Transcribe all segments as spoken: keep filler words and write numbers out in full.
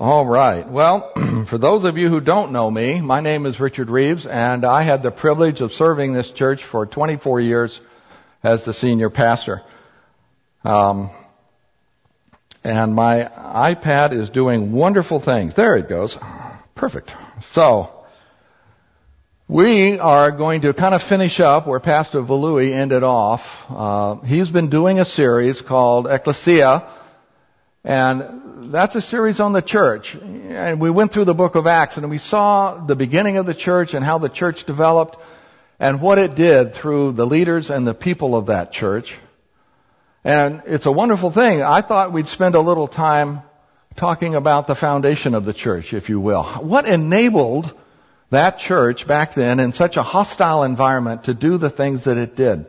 All right. Well, for those of you who don't know me, my name is Richard Reeves, and I had the privilege of serving this church for twenty-four years as the senior pastor. Um, and my iPad is doing wonderful things. There it goes. Perfect. So, we are going to kind of finish up where Pastor Valluri ended off. Uh, he's been doing a series called Ecclesia, and that's a series on the church. And we went through the book of Acts, and we saw the beginning of the church and how the church developed and what it did through the leaders and the people of that church. And it's a wonderful thing. I thought we'd spend a little time talking about the foundation of the church, if you will. What enabled that church back then in such a hostile environment to do the things that it did?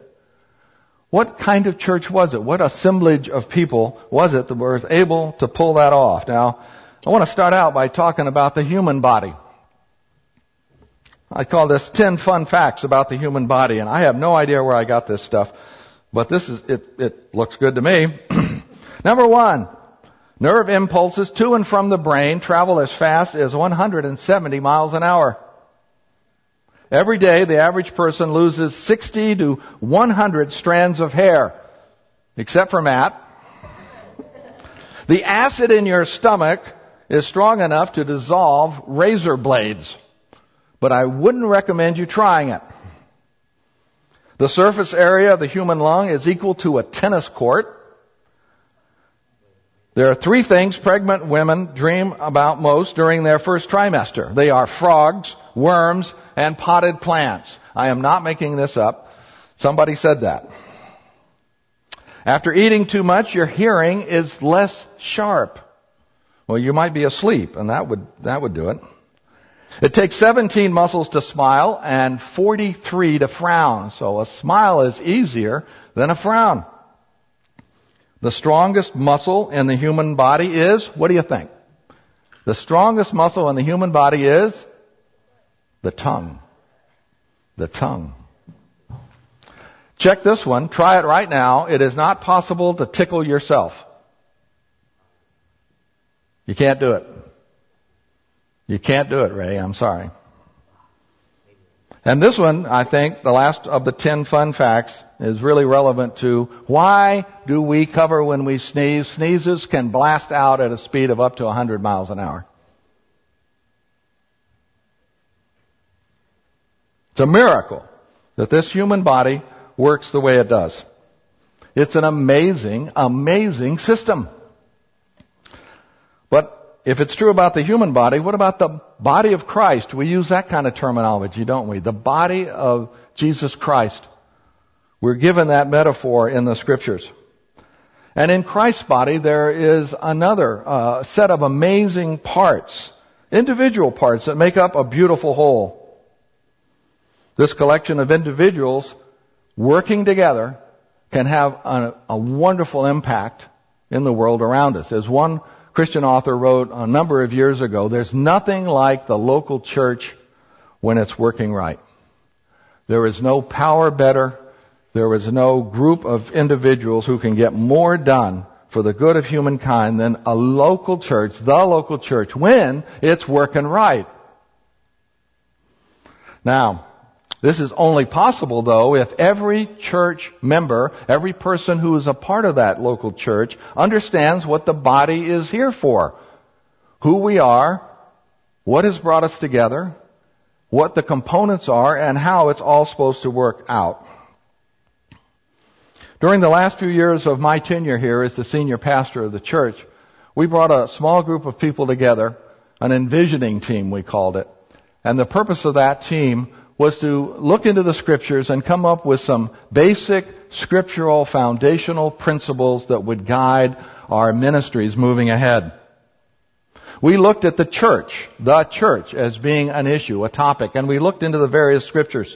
What kind of church was it? What assemblage of people was it that was able to pull that off? Now, I want to start out by talking about the human body. I call this ten fun facts about the human body, and I have no idea where I got this stuff, but this is it, it looks good to me. Number one, nerve impulses to and from the brain travel as fast as one hundred seventy miles an hour. Every day, the average person loses sixty to one hundred strands of hair, except for Matt. The acid in your stomach is strong enough to dissolve razor blades, but I wouldn't recommend you trying it. The surface area of the human lung is equal to a tennis court. There are three things pregnant women dream about most during their first trimester. They are frogs, worms, and potted plants. I am not making this up. Somebody said that. After eating too much, your hearing is less sharp. Well, you might be asleep, and that would that would do it. It takes seventeen muscles to smile and forty-three to frown. So a smile is easier than a frown. The strongest muscle in the human body is, what do you think? The strongest muscle in the human body is the tongue. The tongue. Check this one. Try it right now. It is not possible to tickle yourself. You can't do it. You can't do it, Ray. I'm sorry. And this one, I think, the last of the ten fun facts, is really relevant to why do we cover when we sneeze? Sneezes can blast out at a speed of up to one hundred miles an hour. It's a miracle that this human body works the way it does. It's an amazing, amazing system. But if it's true about the human body, what about the body of Christ? We use that kind of terminology, don't we? The body of Jesus Christ. We're given that metaphor in the Scriptures. And in Christ's body, there is another uh, set of amazing parts, individual parts that make up a beautiful whole. This collection of individuals working together can have a, a wonderful impact in the world around us. As one Christian author wrote a number of years ago, there's nothing like the local church when it's working right. There is no power better. There is no group of individuals who can get more done for the good of humankind than a local church, the local church, when it's working right. Now, this is only possible, though, if every church member, every person who is a part of that local church, understands what the body is here for, who we are, what has brought us together, what the components are, and how it's all supposed to work out. During the last few years of my tenure here as the senior pastor of the church, we brought a small group of people together, an envisioning team we called it. And the purpose of that team was to look into the Scriptures and come up with some basic scriptural foundational principles that would guide our ministries moving ahead. We looked at the church, the church, as being an issue, a topic, and we looked into the various Scriptures.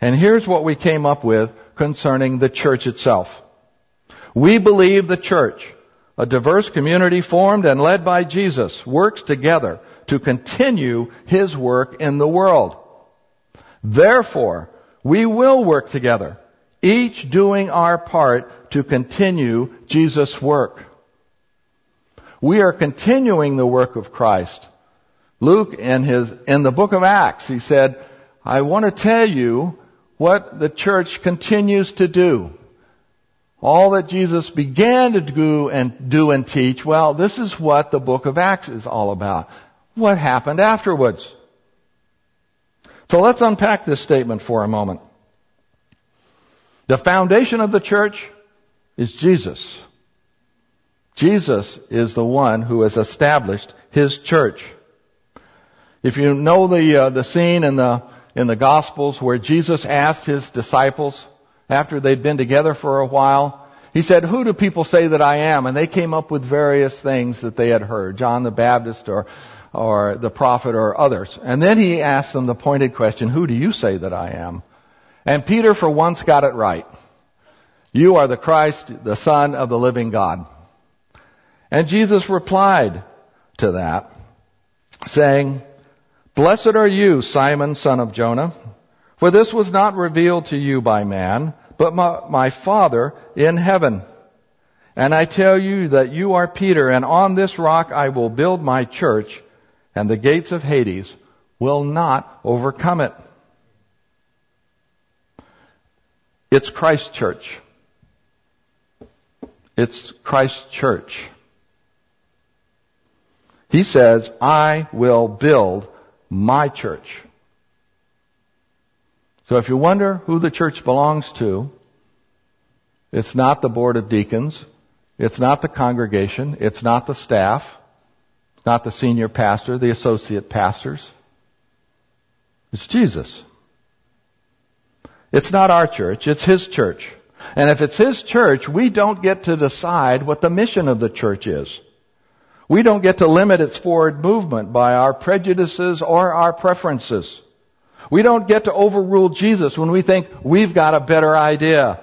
And here's what we came up with concerning the church itself. We believe the church, a diverse community formed and led by Jesus, works together to continue His work in the world. Therefore, we will work together, each doing our part to continue Jesus' work. We are continuing the work of Christ. Luke, in his in the book of Acts, he said, I want to tell you what the church continues to do. All that Jesus began to do and do and teach, well, this is what the book of Acts is all about. What happened afterwards? So let's unpack this statement for a moment. The foundation of the church is Jesus. Jesus is the one who has established his church. If you know the uh, the scene in the in the Gospels where Jesus asked his disciples after they'd been together for a while, he said, "Who do people say that I am?" And they came up with various things that they had heard, John the Baptist or or the prophet or others. And then he asked them the pointed question, "Who do you say that I am?" And Peter for once got it right. "You are the Christ, the Son of the living God." And Jesus replied to that, saying, "Blessed are you, Simon, son of Jonah, for this was not revealed to you by man, but my, my Father in heaven. And I tell you that you are Peter, and on this rock I will build my church, and the gates of Hades will not overcome it." It's Christ's church. It's Christ's church. He says, I will build my church. So if you wonder who the church belongs to, it's not the board of deacons. It's not the congregation. It's not the staff. It's not the senior pastor, the associate pastors. It's Jesus. It's not our church. It's his church. And if it's his church, we don't get to decide what the mission of the church is. We don't get to limit its forward movement by our prejudices or our preferences. We don't get to overrule Jesus when we think we've got a better idea.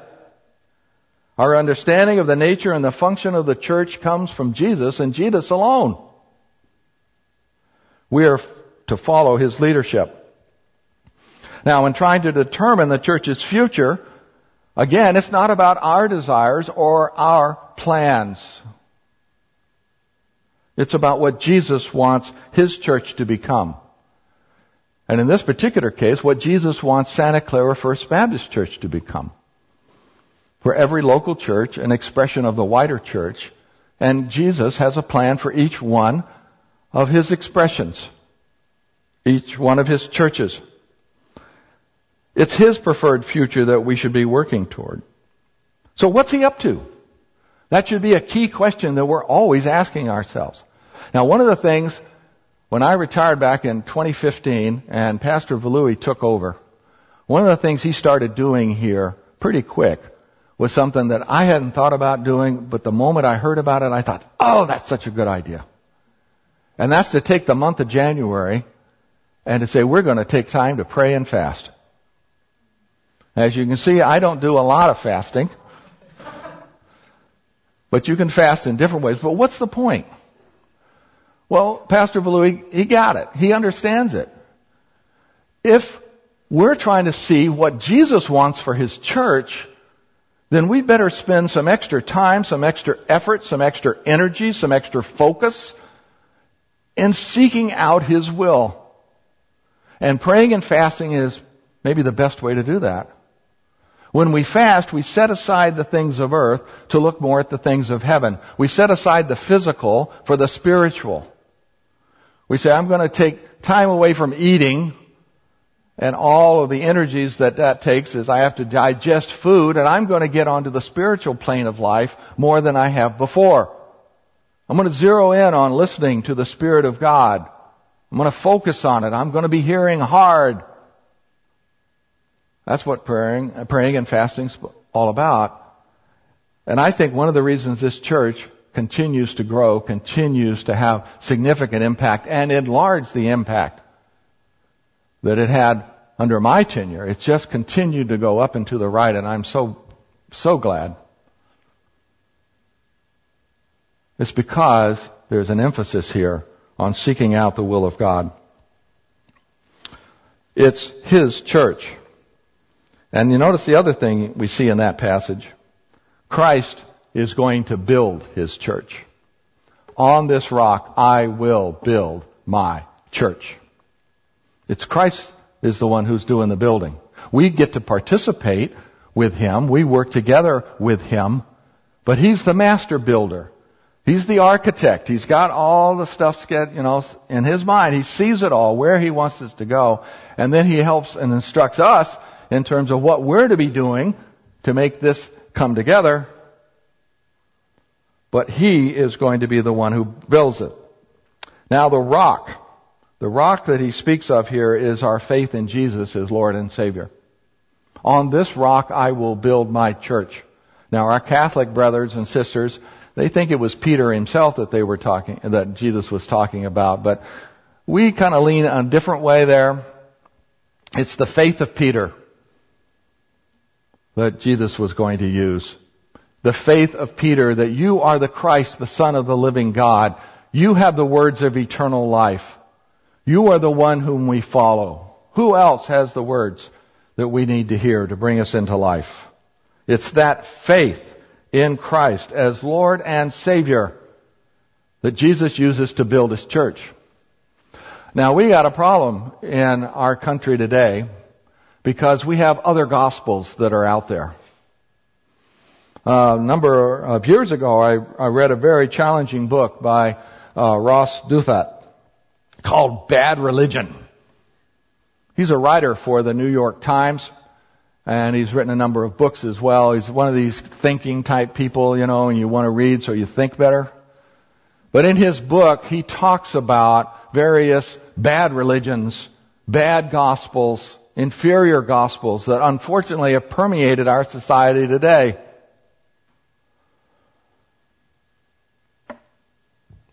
Our understanding of the nature and the function of the church comes from Jesus and Jesus alone. We are to follow his leadership. Now, in trying to determine the church's future, again, it's not about our desires or our plans. It's about what Jesus wants his church to become. And in this particular case, what Jesus wants Santa Clara First Baptist Church to become. For every local church, an expression of the wider church, and Jesus has a plan for each one of his expressions, each one of his churches. It's his preferred future that we should be working toward. So what's he up to? That should be a key question that we're always asking ourselves. Now, one of the things, when I retired back in twenty fifteen and Pastor Valluri took over, one of the things he started doing here pretty quick was something that I hadn't thought about doing, but the moment I heard about it, I thought, oh, that's such a good idea. And that's to take the month of January and to say, we're going to take time to pray and fast. As you can see, I don't do a lot of fasting. But you can fast in different ways. But what's the point? Well, Pastor Ballou, he got it. He understands it. If we're trying to see what Jesus wants for his church, then we better spend some extra time, some extra effort, some extra energy, some extra focus in seeking out his will. And praying and fasting is maybe the best way to do that. When we fast, we set aside the things of earth to look more at the things of heaven. We set aside the physical for the spiritual. We say, I'm going to take time away from eating, and all of the energies that that takes is I have to digest food, and I'm going to get onto the spiritual plane of life more than I have before. I'm going to zero in on listening to the Spirit of God. I'm going to focus on it. I'm going to be hearing hard. That's what praying, praying and fasting is all about. And I think one of the reasons this church continues to grow, continues to have significant impact and enlarge the impact that it had under my tenure. It's just continued to go up and to the right, and I'm so, so glad. It's because there's an emphasis here on seeking out the will of God. It's his church. And you notice the other thing we see in that passage. Christ is going to build his church. On this rock I will build my church. It's Christ is the one who's doing the building. We get to participate with him. We work together with him. But he's the master builder. He's the architect. He's got all the stuff, you know, in his mind. He sees it all, where he wants us to go. And then he helps and instructs us in terms of what we're to be doing to make this come together. But he is going to be the one who builds it. Now the rock, the rock that he speaks of here is our faith in Jesus as Lord and Savior. On this rock I will build my church. Now our Catholic brothers and sisters, they think it was Peter himself that they were talking, that Jesus was talking about, but we kind of lean a different way there. It's the faith of Peter that Jesus was going to use. The faith of Peter that you are the Christ, the Son of the living God. You have the words of eternal life. You are the one whom we follow. Who else has the words that we need to hear to bring us into life? It's that faith in Christ as Lord and Savior that Jesus uses to build his church. Now, we got a problem in our country today because we have other gospels that are out there. Uh, a number of years ago, I, I read a very challenging book by uh, Ross Douthat called Bad Religion. He's a writer for the New York Times, and he's written a number of books as well. He's one of these thinking type people, you know, and you want to read so you think better. But in his book, he talks about various bad religions, bad gospels, inferior gospels that unfortunately have permeated our society today.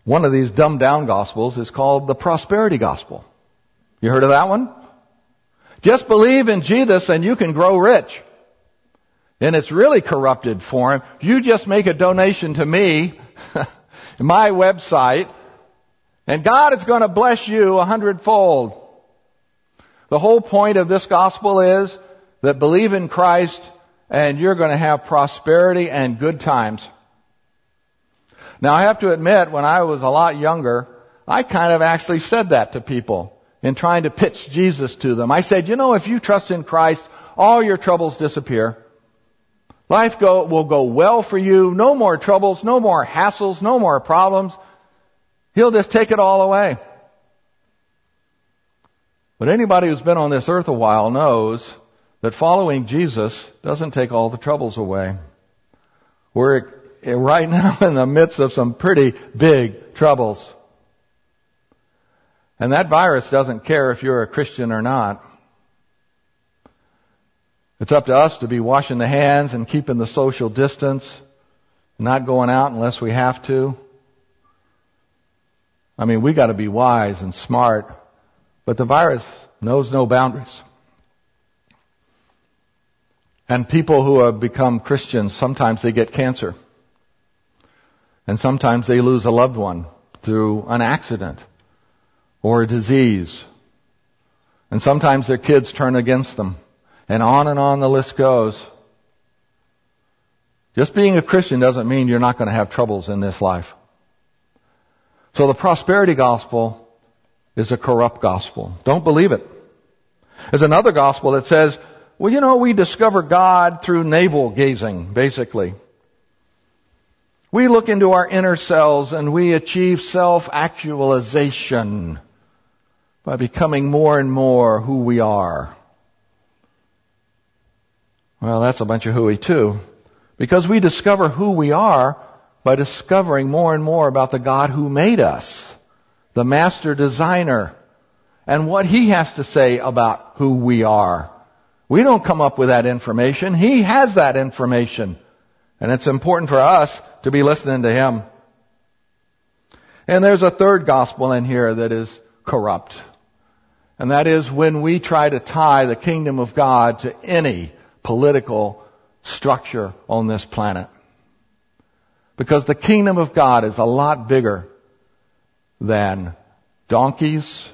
One of these dumbed-down gospels is called the Prosperity Gospel. You heard of that one? Just believe in Jesus and you can grow rich. In its really corrupted form, you just make a donation to me, my website, and God is going to bless you a hundredfold. The whole point of this gospel is that believe in Christ and you're going to have prosperity and good times. Now, I have to admit, when I was a lot younger, I kind of actually said that to people in trying to pitch Jesus to them. I said, you know, if you trust in Christ, all your troubles disappear. Life go, will go well for you. No more troubles, no more hassles, no more problems. He'll just take it all away. But anybody who's been on this earth a while knows that following Jesus doesn't take all the troubles away. We're right now in the midst of some pretty big troubles. And that virus doesn't care if you're a Christian or not. It's up to us to be washing the hands and keeping the social distance, not going out unless we have to. I mean, we got to be wise and smart, but the virus knows no boundaries. And people who have become Christians, sometimes they get cancer. And sometimes they lose a loved one through an accident or a disease. And sometimes their kids turn against them. And on and on the list goes. Just being a Christian doesn't mean you're not going to have troubles in this life. So the prosperity gospel is a corrupt gospel. Don't believe it. There's another gospel that says, well, you know, we discover God through navel gazing, basically. We look into our inner selves and we achieve self-actualization by becoming more and more who we are. Well, that's a bunch of hooey too. Because we discover who we are by discovering more and more about the God who made us, the master designer, and what he has to say about who we are. We don't come up with that information. He has that information. And it's important for us to be listening to him. And there's a third gospel in here that is corrupt. And that is when we try to tie the kingdom of God to any political structure on this planet. Because the kingdom of God is a lot bigger than donkeys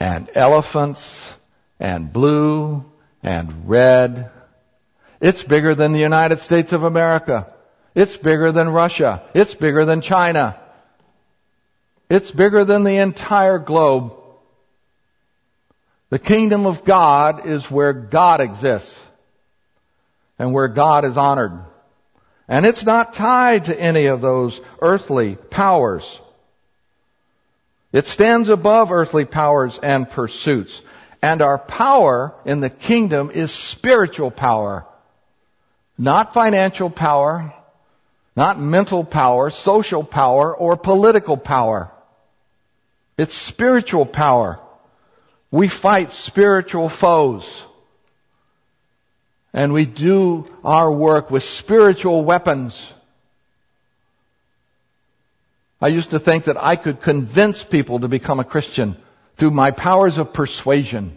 and elephants and blue and red. It's bigger than the United States of America. It's bigger than Russia. It's bigger than China. It's bigger than the entire globe. The kingdom of God is where God exists and where God is honored. And it's not tied to any of those earthly powers. It stands above earthly powers and pursuits. And our power in the kingdom is spiritual power. Not financial power, not mental power, social power, or political power. It's spiritual power. We fight spiritual foes. And we do our work with spiritual weapons. I used to think that I could convince people to become a Christian through my powers of persuasion.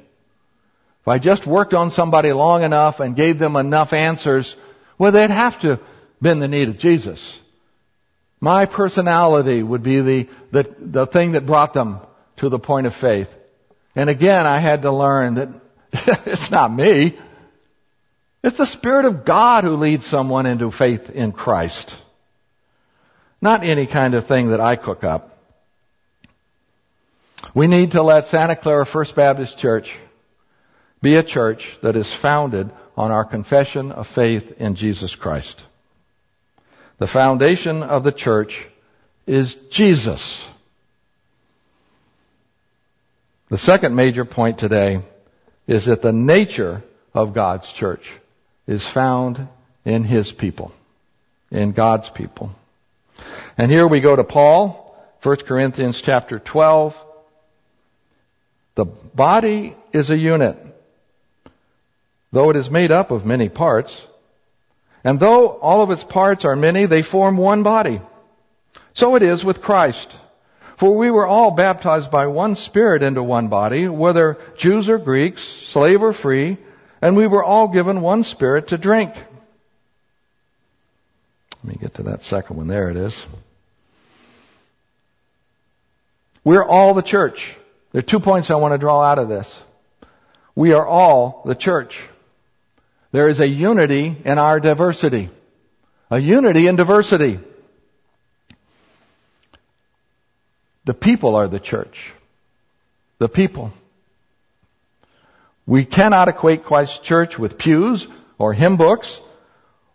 If I just worked on somebody long enough and gave them enough answers, well, they'd have to bend the knee to Jesus. My personality would be the, the, the thing that brought them to the point of faith. And again, I had to learn that it's not me. It's the Spirit of God who leads someone into faith in Christ. Not any kind of thing that I cook up. We need to let Santa Clara First Baptist Church be a church that is founded on our confession of faith in Jesus Christ. The foundation of the church is Jesus. The second major point today is that the nature of God's church is found in His people, in God's people. And here we go to Paul, First Corinthians chapter twelve. The body is a unit, though it is made up of many parts. And though all of its parts are many, they form one body. So it is with Christ. For we were all baptized by one Spirit into one body, whether Jews or Greeks, slave or free, and we were all given one Spirit to drink. Let me get to that second one. There it is. We're all the church. There are two points I want to draw out of this. We are all the church. There is a unity in our diversity. A unity in diversity. The people are the church. The people. We cannot equate Christ's church with pews or hymn books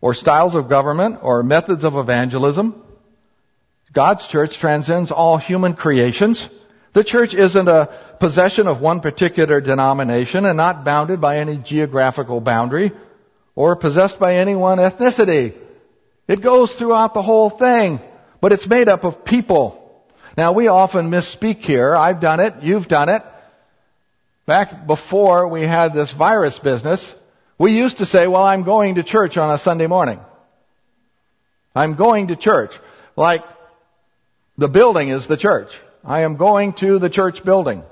or styles of government or methods of evangelism. God's church transcends all human creations. The church isn't a possession of one particular denomination and not bounded by any geographical boundary or possessed by any one ethnicity. It goes throughout the whole thing, but it's made up of people. Now, we often misspeak here. I've done it. You've done it. Back before we had this virus business, we used to say, well, I'm going to church on a Sunday morning. I'm going to church. Like, the building is the church. I am going to the church building.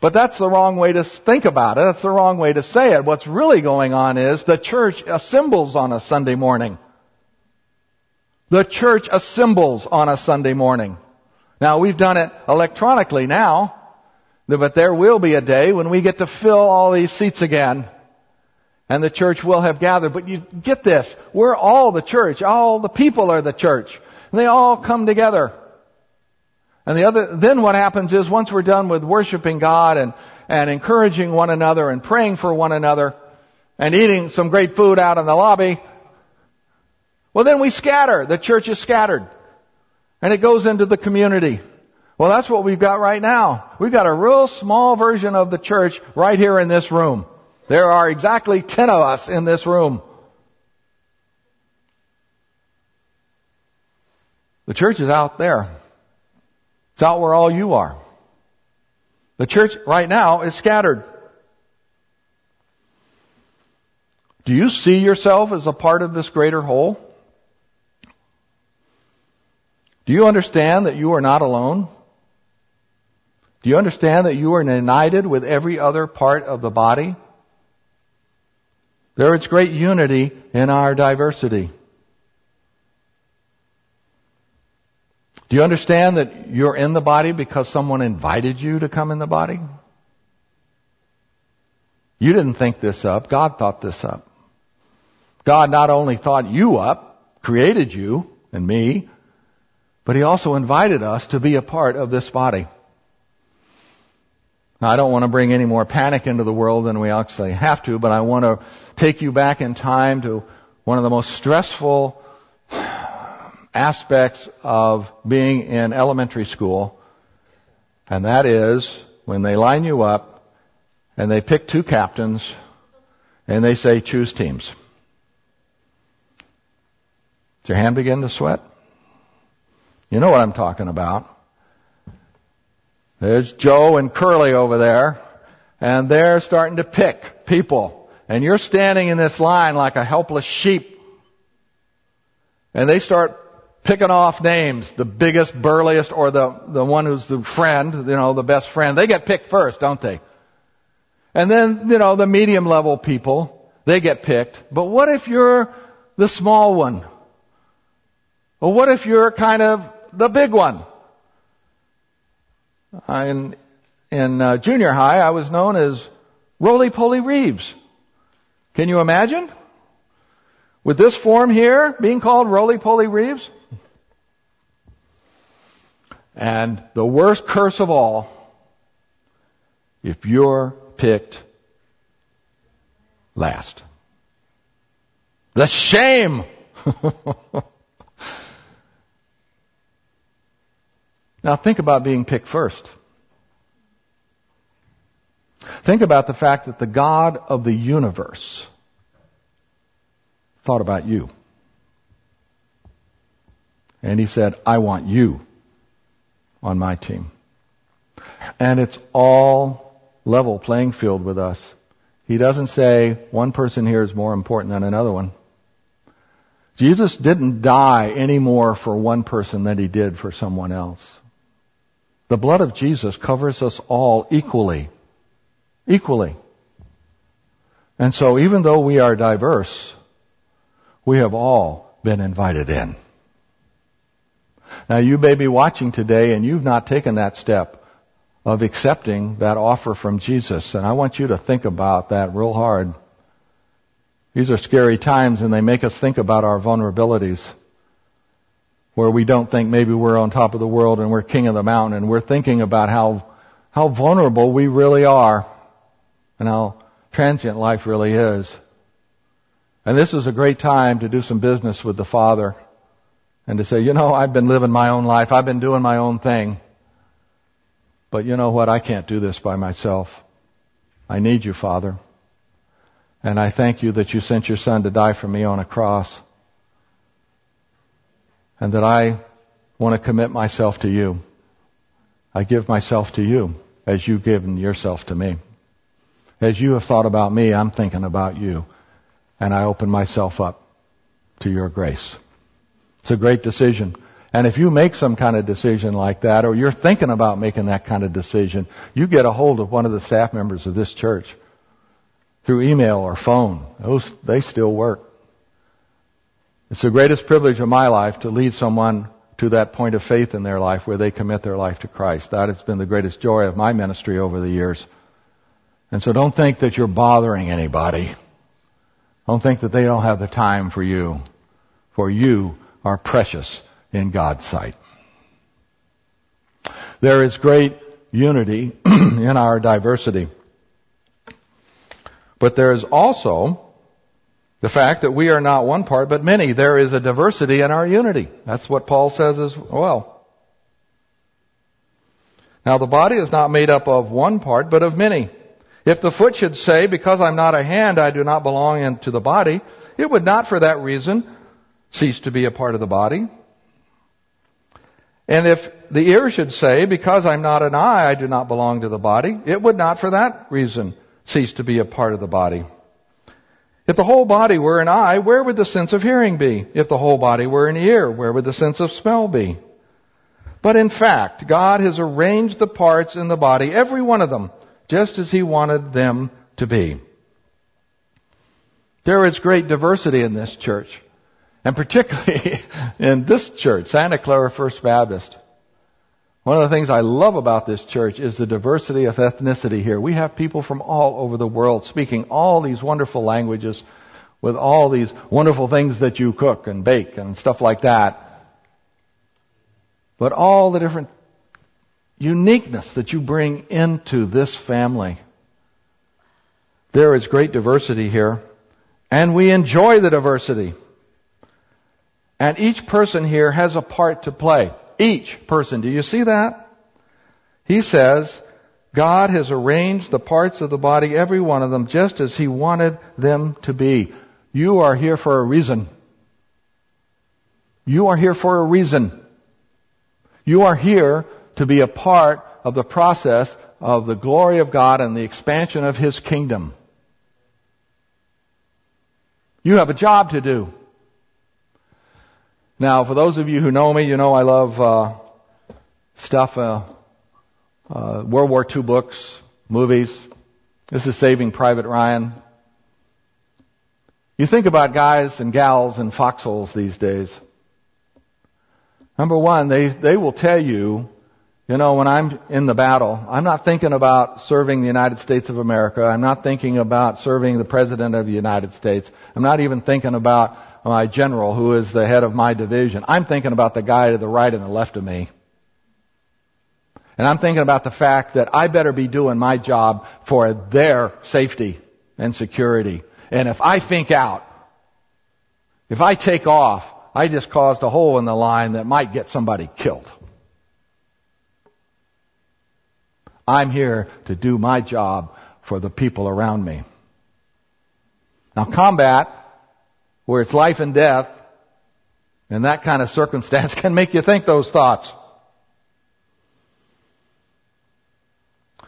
But that's the wrong way to think about it. That's the wrong way to say it. What's really going on is the church assembles on a Sunday morning. The church assembles on a Sunday morning. Now, we've done it electronically now, but there will be a day when we get to fill all these seats again, and the church will have gathered. But you get this, we're all the church. All the people are the church. And they all come together. And the other, then what happens is once we're done with worshiping God and, and encouraging one another and praying for one another and eating some great food out in the lobby, well, then we scatter. The church is scattered. And it goes into the community. Well, that's what we've got right now. We've got a real small version of the church right here in this room. There are exactly ten of us in this room. The church is out there. It's out where all you are. The church right now is scattered. Do you see yourself as a part of this greater whole? Do you understand that you are not alone? Do you understand that you are united with every other part of the body? There is great unity in our diversity. Do you understand that you're in the body because someone invited you to come in the body? You didn't think this up. God thought this up. God not only thought you up, created you and me, But he also invited us to be a part of this body. Now, I don't want to bring any more panic into the world than we actually have to, but I want to take you back in time to one of the most stressful aspects of being in elementary school, and that is when they line you up and they pick two captains and they say, choose teams. Does your hand begin to sweat? You know what I'm talking about. There's Joe and Curly over there, and they're starting to pick people. And you're standing in this line like a helpless sheep. And they start picking off names, the biggest, burliest, or the, the one who's the friend, you know, the best friend. They get picked first, don't they? And then, you know, the medium-level people, they get picked. But what if you're the small one? Or what if you're kind of the big one? In, in uh, junior high, I was known as Roly-Poly Reeves. Can you imagine? With this form here, being called Roly-Poly Reeves? And the worst curse of all, if you're picked last. The shame! Now think about being picked first. Think about the fact that the God of the universe thought about you. And he said, I want you on my team. And it's all level playing field with us. He doesn't say one person here is more important than another one. Jesus didn't die any more for one person than he did for someone else. The blood of Jesus covers us all equally. Equally. And so even though we are diverse, we have all been invited in. Now, you may be watching today and you've not taken that step of accepting that offer from Jesus. And I want you to think about that real hard. These are scary times, and they make us think about our vulnerabilities, where we don't think maybe we're on top of the world and we're king of the mountain, and we're thinking about how how vulnerable we really are and how transient life really is. And this is a great time to do some business with the Father and to say, you know, I've been living my own life. I've been doing my own thing. But you know what? I can't do this by myself. I need you, Father. And I thank you that you sent your Son to die for me on a cross. And that I want to commit myself to you. I give myself to you as you've given yourself to me. As you have thought about me, I'm thinking about you. And I open myself up to your grace. It's a great decision. And if you make some kind of decision like that, or you're thinking about making that kind of decision, you get a hold of one of the staff members of this church through email or phone. Those, they still work. It's the greatest privilege of my life to lead someone to that point of faith in their life where they commit their life to Christ. That has been the greatest joy of my ministry over the years. And so don't think that you're bothering anybody. Don't think that they don't have the time for you, for you are precious in God's sight. There is great unity in our diversity. But there is also the fact that we are not one part but many. There is a diversity in our unity. That's what Paul says as well. Now the body is not made up of one part but of many. If the foot should say, because I'm not a hand, I do not belong into the body, it would not for that reason cease to be a part of the body. And if the ear should say, because I'm not an eye, I do not belong to the body, it would not for that reason cease to be a part of the body. If the whole body were an eye, where would the sense of hearing be? If the whole body were an ear, where would the sense of smell be? But in fact, God has arranged the parts in the body, every one of them, just as he wanted them to be. There is great diversity in this church, and particularly in this church, Santa Clara First Baptist. One of the things I love about this church is the diversity of ethnicity here. We have people from all over the world speaking all these wonderful languages with all these wonderful things that you cook and bake and stuff like that. but all the different uniqueness that you bring into this family. There is great diversity here, and we enjoy the diversity. And each person here has a part to play. Each person. Do you see that? He says, God has arranged the parts of the body, every one of them, just as He wanted them to be. You are here for a reason. You are here for a reason. You are here to be a part of the process of the glory of God and the expansion of His kingdom. You have a job to do. Now, for those of you who know me, you know I love uh, stuff, uh, uh, World War Two books, movies. This is Saving Private Ryan. You think about guys and gals in foxholes these days. Number one, they, they will tell you, you know, when I'm in the battle, I'm not thinking about serving the United States of America. I'm not thinking about serving the President of the United States. I'm not even thinking about my general who is the head of my division. I'm thinking about the guy to the right and the left of me. And I'm thinking about the fact that I better be doing my job for their safety and security. And if I think out, if I take off, I just caused a hole in the line that might get somebody killed. I'm here to do my job for the people around me. Now, combat, where it's life and death, and that kind of circumstance can make you think those thoughts.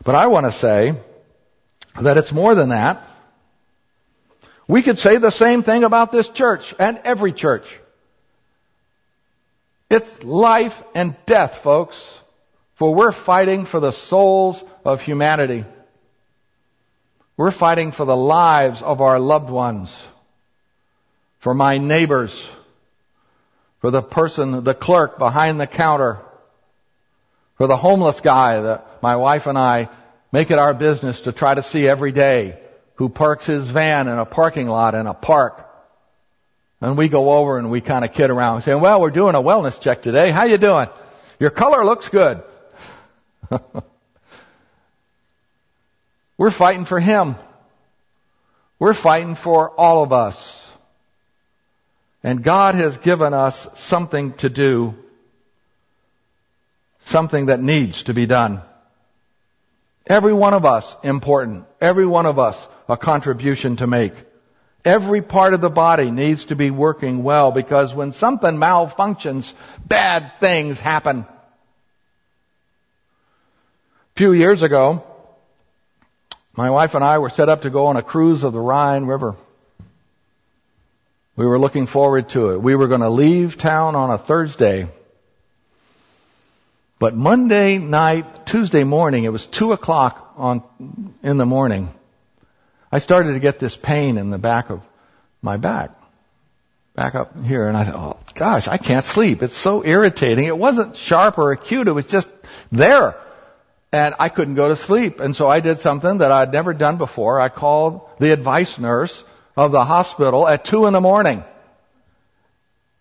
But I want to say that it's more than that. We could say the same thing about this church and every church. It's life and death, folks. For we're fighting for the souls of humanity. We're fighting for the lives of our loved ones, for my neighbors, for the person, the clerk behind the counter, for the homeless guy that my wife and I make it our business to try to see every day, who parks his van in a parking lot in a park. And we go over and we kind of kid around and say, well, we're doing a wellness check today. How you doing? Your color looks good. We're fighting for him. We're fighting for all of us. And God has given us something to do, something that needs to be done. Every one of us important. Every one of us a contribution to make. Every part of the body needs to be working well, because when something malfunctions, bad things happen. A few years ago, my wife and I were set up to go on a cruise of the Rhine River. We were looking forward to it. We were going to leave town on a Thursday. But Monday night, Tuesday morning, it was two o'clock on, in the morning, I started to get this pain in the back of my back, back up here. And I thought, oh, gosh, I can't sleep. It's so irritating. It wasn't sharp or acute. It was just there. And I couldn't go to sleep. And so I did something that I'd never done before. I called the advice nurse of the hospital at two in the morning.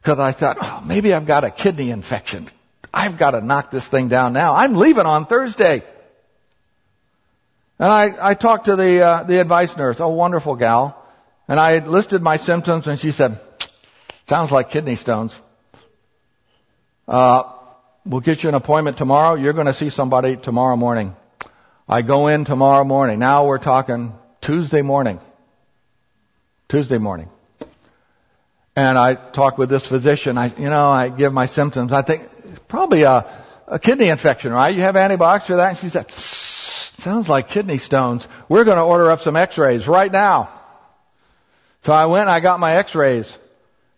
Because I thought, oh, maybe I've got a kidney infection. I've got to knock this thing down now. I'm leaving on Thursday. And I, I talked to the, uh, the advice nurse, a wonderful gal. And I had listed my symptoms, and she said, sounds like kidney stones. Uh, We'll get you an appointment tomorrow. You're going to see somebody tomorrow morning. I go in tomorrow morning. Now we're talking Tuesday morning. Tuesday morning. And I talk with this physician. I, you know, I give my symptoms. I think it's probably a, a kidney infection, right? You have antibiotics for that? And she said, sounds like kidney stones. We're going to order up some x-rays right now. So I went and I got my x-rays.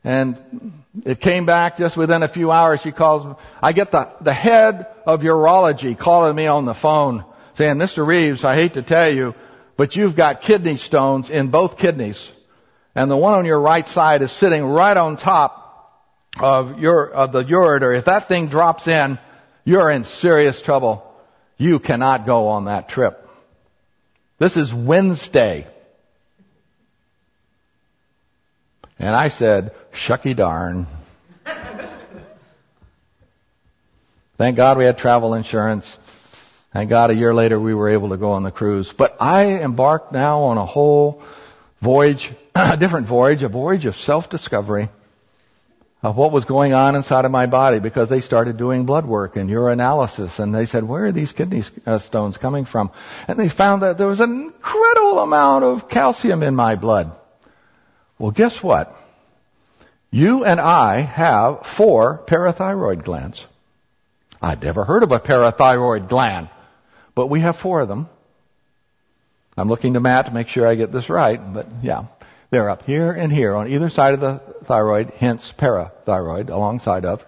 And it came back just within a few hours. She calls me. I get the, the head of urology calling me on the phone saying, Mister Reeves, I hate to tell you, but you've got kidney stones in both kidneys. And the one on your right side is sitting right on top of your, of the ureter. If that thing drops in, you're in serious trouble. You cannot go on that trip. This is Wednesday. And I said, shucky darn. Thank God we had travel insurance. Thank God a year later we were able to go on the cruise. But I embarked now on a whole voyage, a different voyage, a voyage of self-discovery of what was going on inside of my body, because they started doing blood work and urinalysis, and they said, where are these kidney stones coming from? And they found that there was an incredible amount of calcium in my blood. Well, guess what? You and I have four parathyroid glands. I'd never heard of a parathyroid gland, but we have four of them. I'm looking to Matt to make sure I get this right, but yeah. They're up here and here on either side of the thyroid, hence parathyroid, alongside of.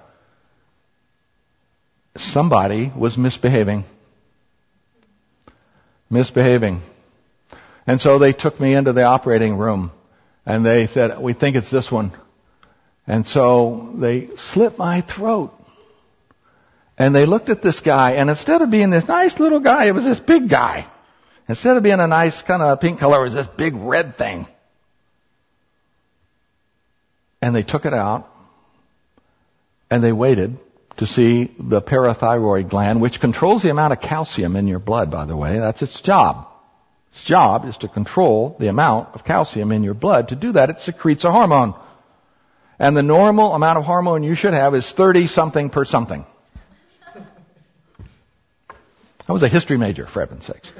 Somebody was misbehaving. Misbehaving. And so they took me into the operating room, and they said, we think it's this one. And so they slit my throat. And they looked at this guy, and instead of being this nice little guy, it was this big guy. Instead of being a nice kind of pink color, it was this big red thing. And they took it out, and they waited to see the parathyroid gland, which controls the amount of calcium in your blood, by the way. That's its job. Its job is to control the amount of calcium in your blood. To do that, it secretes a hormone. And the normal amount of hormone you should have is thirty-something per something. I was a history major, for heaven's sakes.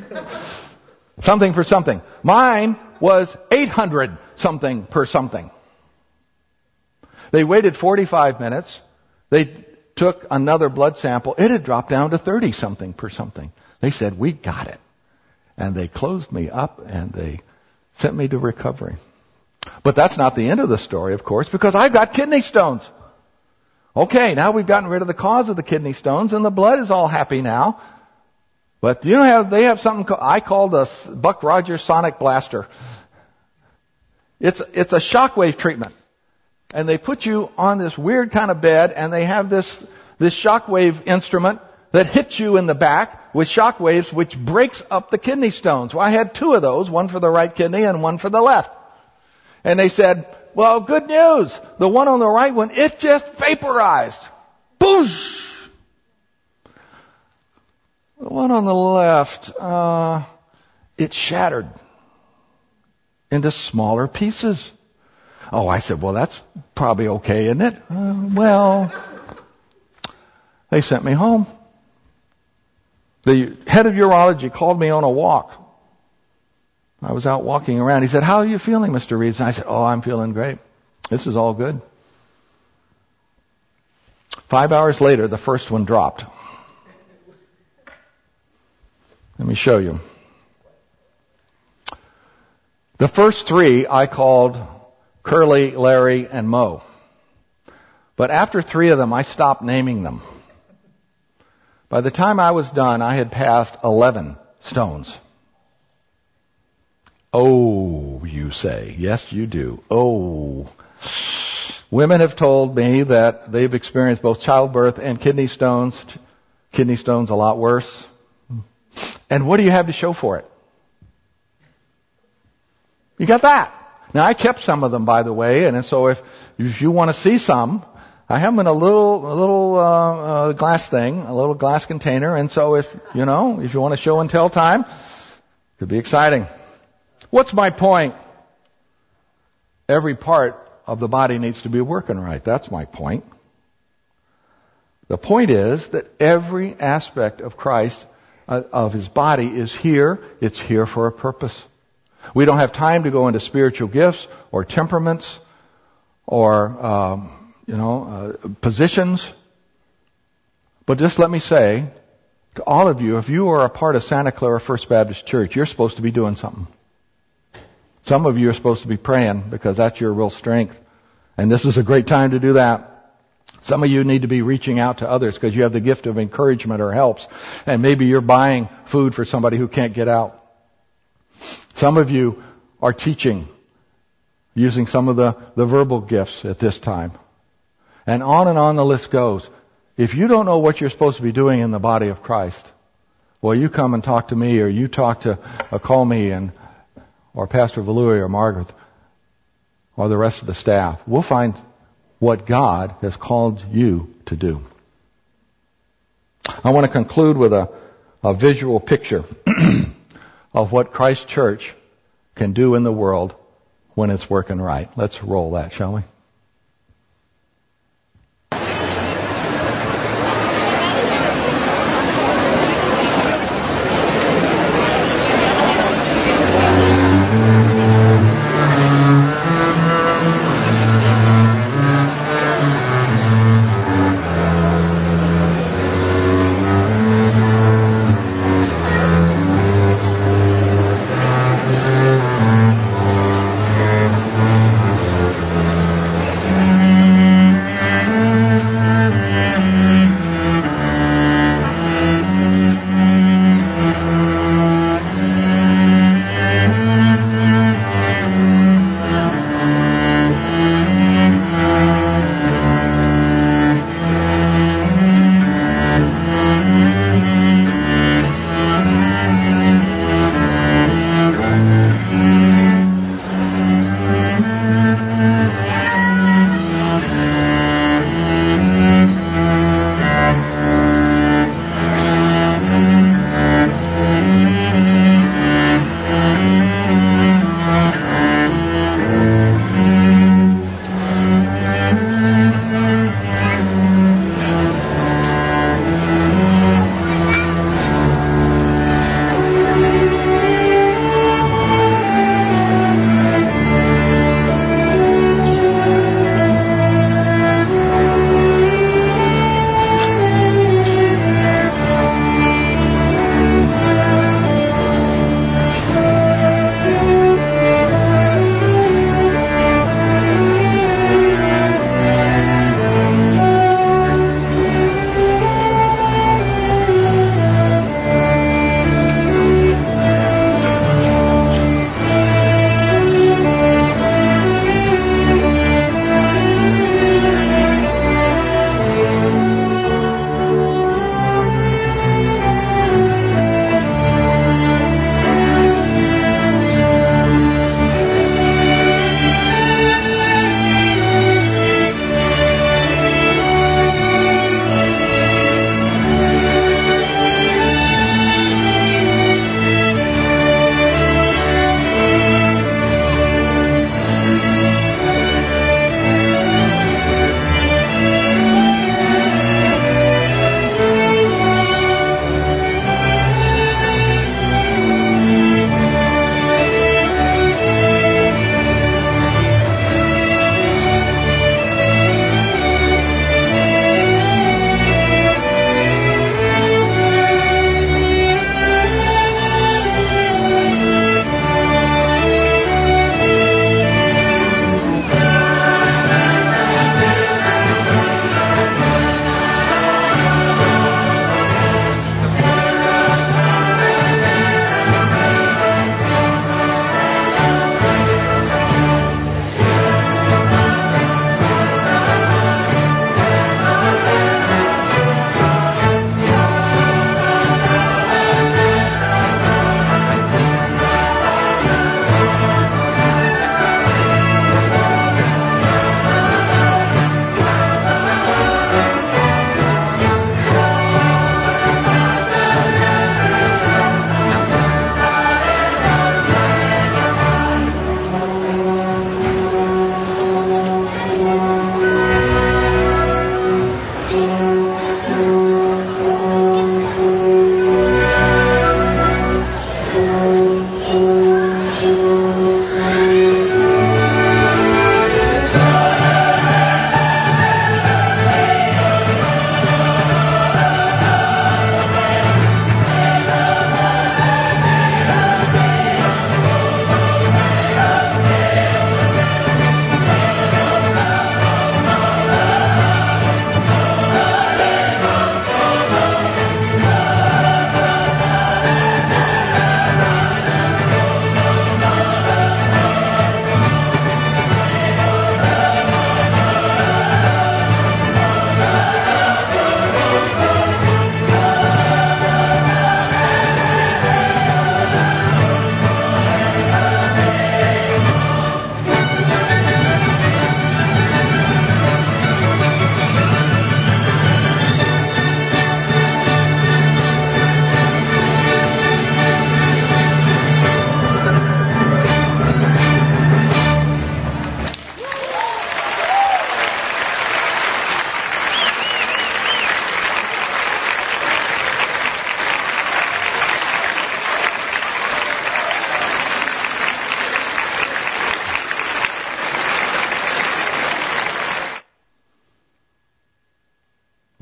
Something for something. Mine was eight hundred something per something. They waited forty-five minutes. They took another blood sample. It had dropped down to thirty something per something. They said, we got it. And they closed me up, and they sent me to recovery. But that's not the end of the story, of course, because I've got kidney stones. Okay, now we've gotten rid of the cause of the kidney stones, and the blood is all happy now. But you know, have, they have something called, I call the Buck Rogers Sonic Blaster. It's, it's a shockwave treatment. And they put you on this weird kind of bed, and they have this, this shockwave instrument that hits you in the back with shockwaves, which breaks up the kidney stones. Well, I had two of those, one for the right kidney and one for the left. And they said, well, good news. The one on the right one, it just vaporized. Boosh! The one on the left, uh, it shattered into smaller pieces. Oh, I said, well, that's probably okay, isn't it? Uh, well, they sent me home. The head of urology called me on a walk. I was out walking around. He said, how are you feeling, Mister Reeves? And I said, oh, I'm feeling great. This is all good. Five hours later, the first one dropped. Let me show you. The first three I called Curly, Larry, and Mo. But after three of them, I stopped naming them. By the time I was done, I had passed eleven stones. Oh, you say. Yes, you do. Oh. Women have told me that they've experienced both childbirth and kidney stones. Kidney stones a lot worse. And what do you have to show for it? You got that. Now, I kept some of them, by the way, and so if, if you want to see some, I have them in a little a little uh, uh, glass thing, a little glass container, and so if, you know, if you want to show and tell time, it could be exciting. What's my point? Every part of the body needs to be working right. That's my point. The point is that every aspect of Christ, uh, of His body, is here. It's here for a purpose. We don't have time to go into spiritual gifts or temperaments or, um, you know, uh, positions. But just let me say to all of you, if you are a part of Santa Clara First Baptist Church, you're supposed to be doing something. Some of you are supposed to be praying because that's your real strength. And this is a great time to do that. Some of you need to be reaching out to others because you have the gift of encouragement or helps. And maybe you're buying food for somebody who can't get out. Some of you are teaching using some of the, the verbal gifts at this time. And on and on the list goes. If you don't know what you're supposed to be doing in the body of Christ, well, you come and talk to me, or you talk to, uh, call me, and or Pastor Valluri or Margaret or the rest of the staff. We'll find what God has called you to do. I want to conclude with a, a visual picture of what Christ's church can do in the world when it's working right. Let's roll that, shall we?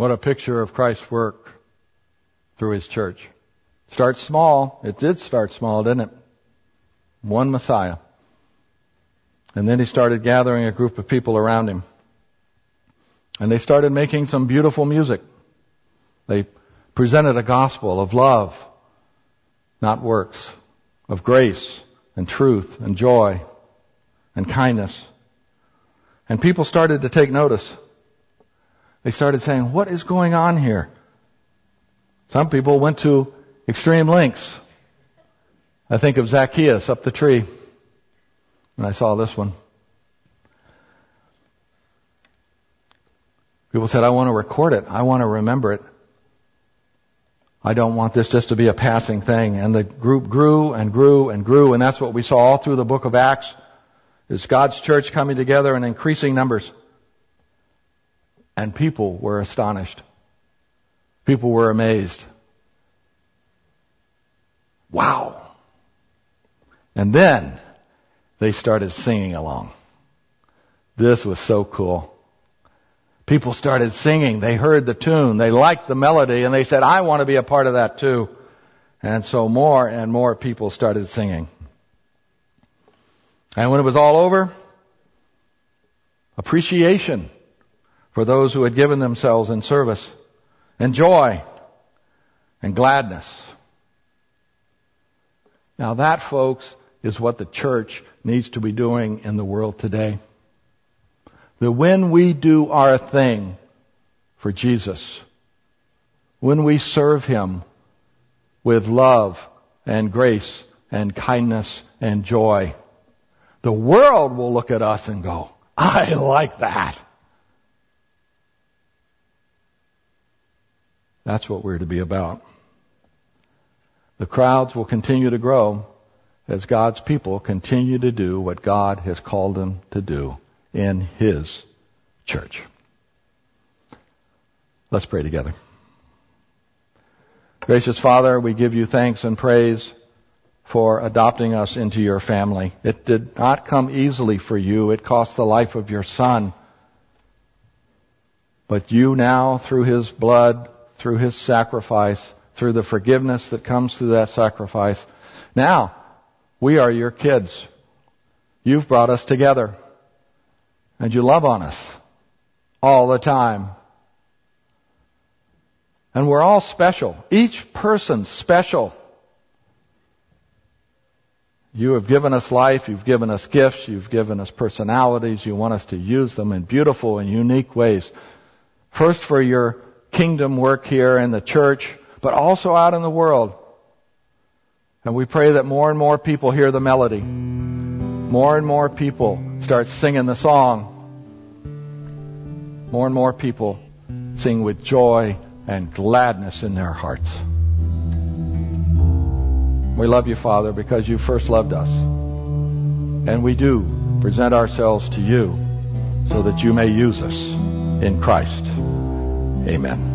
What a picture of Christ's work through His church. Starts small. It did start small, didn't it? One Messiah. And then He started gathering a group of people around Him. And they started making some beautiful music. They presented a gospel of love, not works, of grace and truth and joy and kindness. And people started to take notice. They started saying, what is going on here? Some people went to extreme lengths. I think of Zacchaeus up the tree when I saw this one. People said, I want to record it. I want to remember it. I don't want this just to be a passing thing. And the group grew and grew and grew. And that's what we saw all through the book of Acts, is God's church coming together in increasing numbers. And people were astonished. People were amazed. Wow. And then they started singing along. This was so cool. People started singing. They heard the tune. They liked the melody. And they said, I want to be a part of that too. And so more and more people started singing. And when it was all over, appreciation for those who had given themselves in service, and joy, and gladness. Now that, folks, is what the church needs to be doing in the world today. That when we do our thing for Jesus, when we serve Him with love and grace and kindness and joy, the world will look at us and go, I like that. That's what we're to be about. The crowds will continue to grow as God's people continue to do what God has called them to do in His church. Let's pray together. Gracious Father, we give You thanks and praise for adopting us into Your family. It did not come easily for You. It cost the life of Your Son. But You now, through His blood, through His sacrifice, through the forgiveness that comes through that sacrifice. Now, we are Your kids. You've brought us together. And You love on us all the time. And we're all special. Each person's special. You have given us life. You've given us gifts. You've given us personalities. You want us to use them in beautiful and unique ways. First, for Your kingdom work here in the church, but also out in the world. And we pray that more and more people hear the melody. More and more people start singing the song. More and more people sing with joy and gladness in their hearts. We love You, Father, because You first loved us. And we do present ourselves to You so that You may use us in Christ. Amen.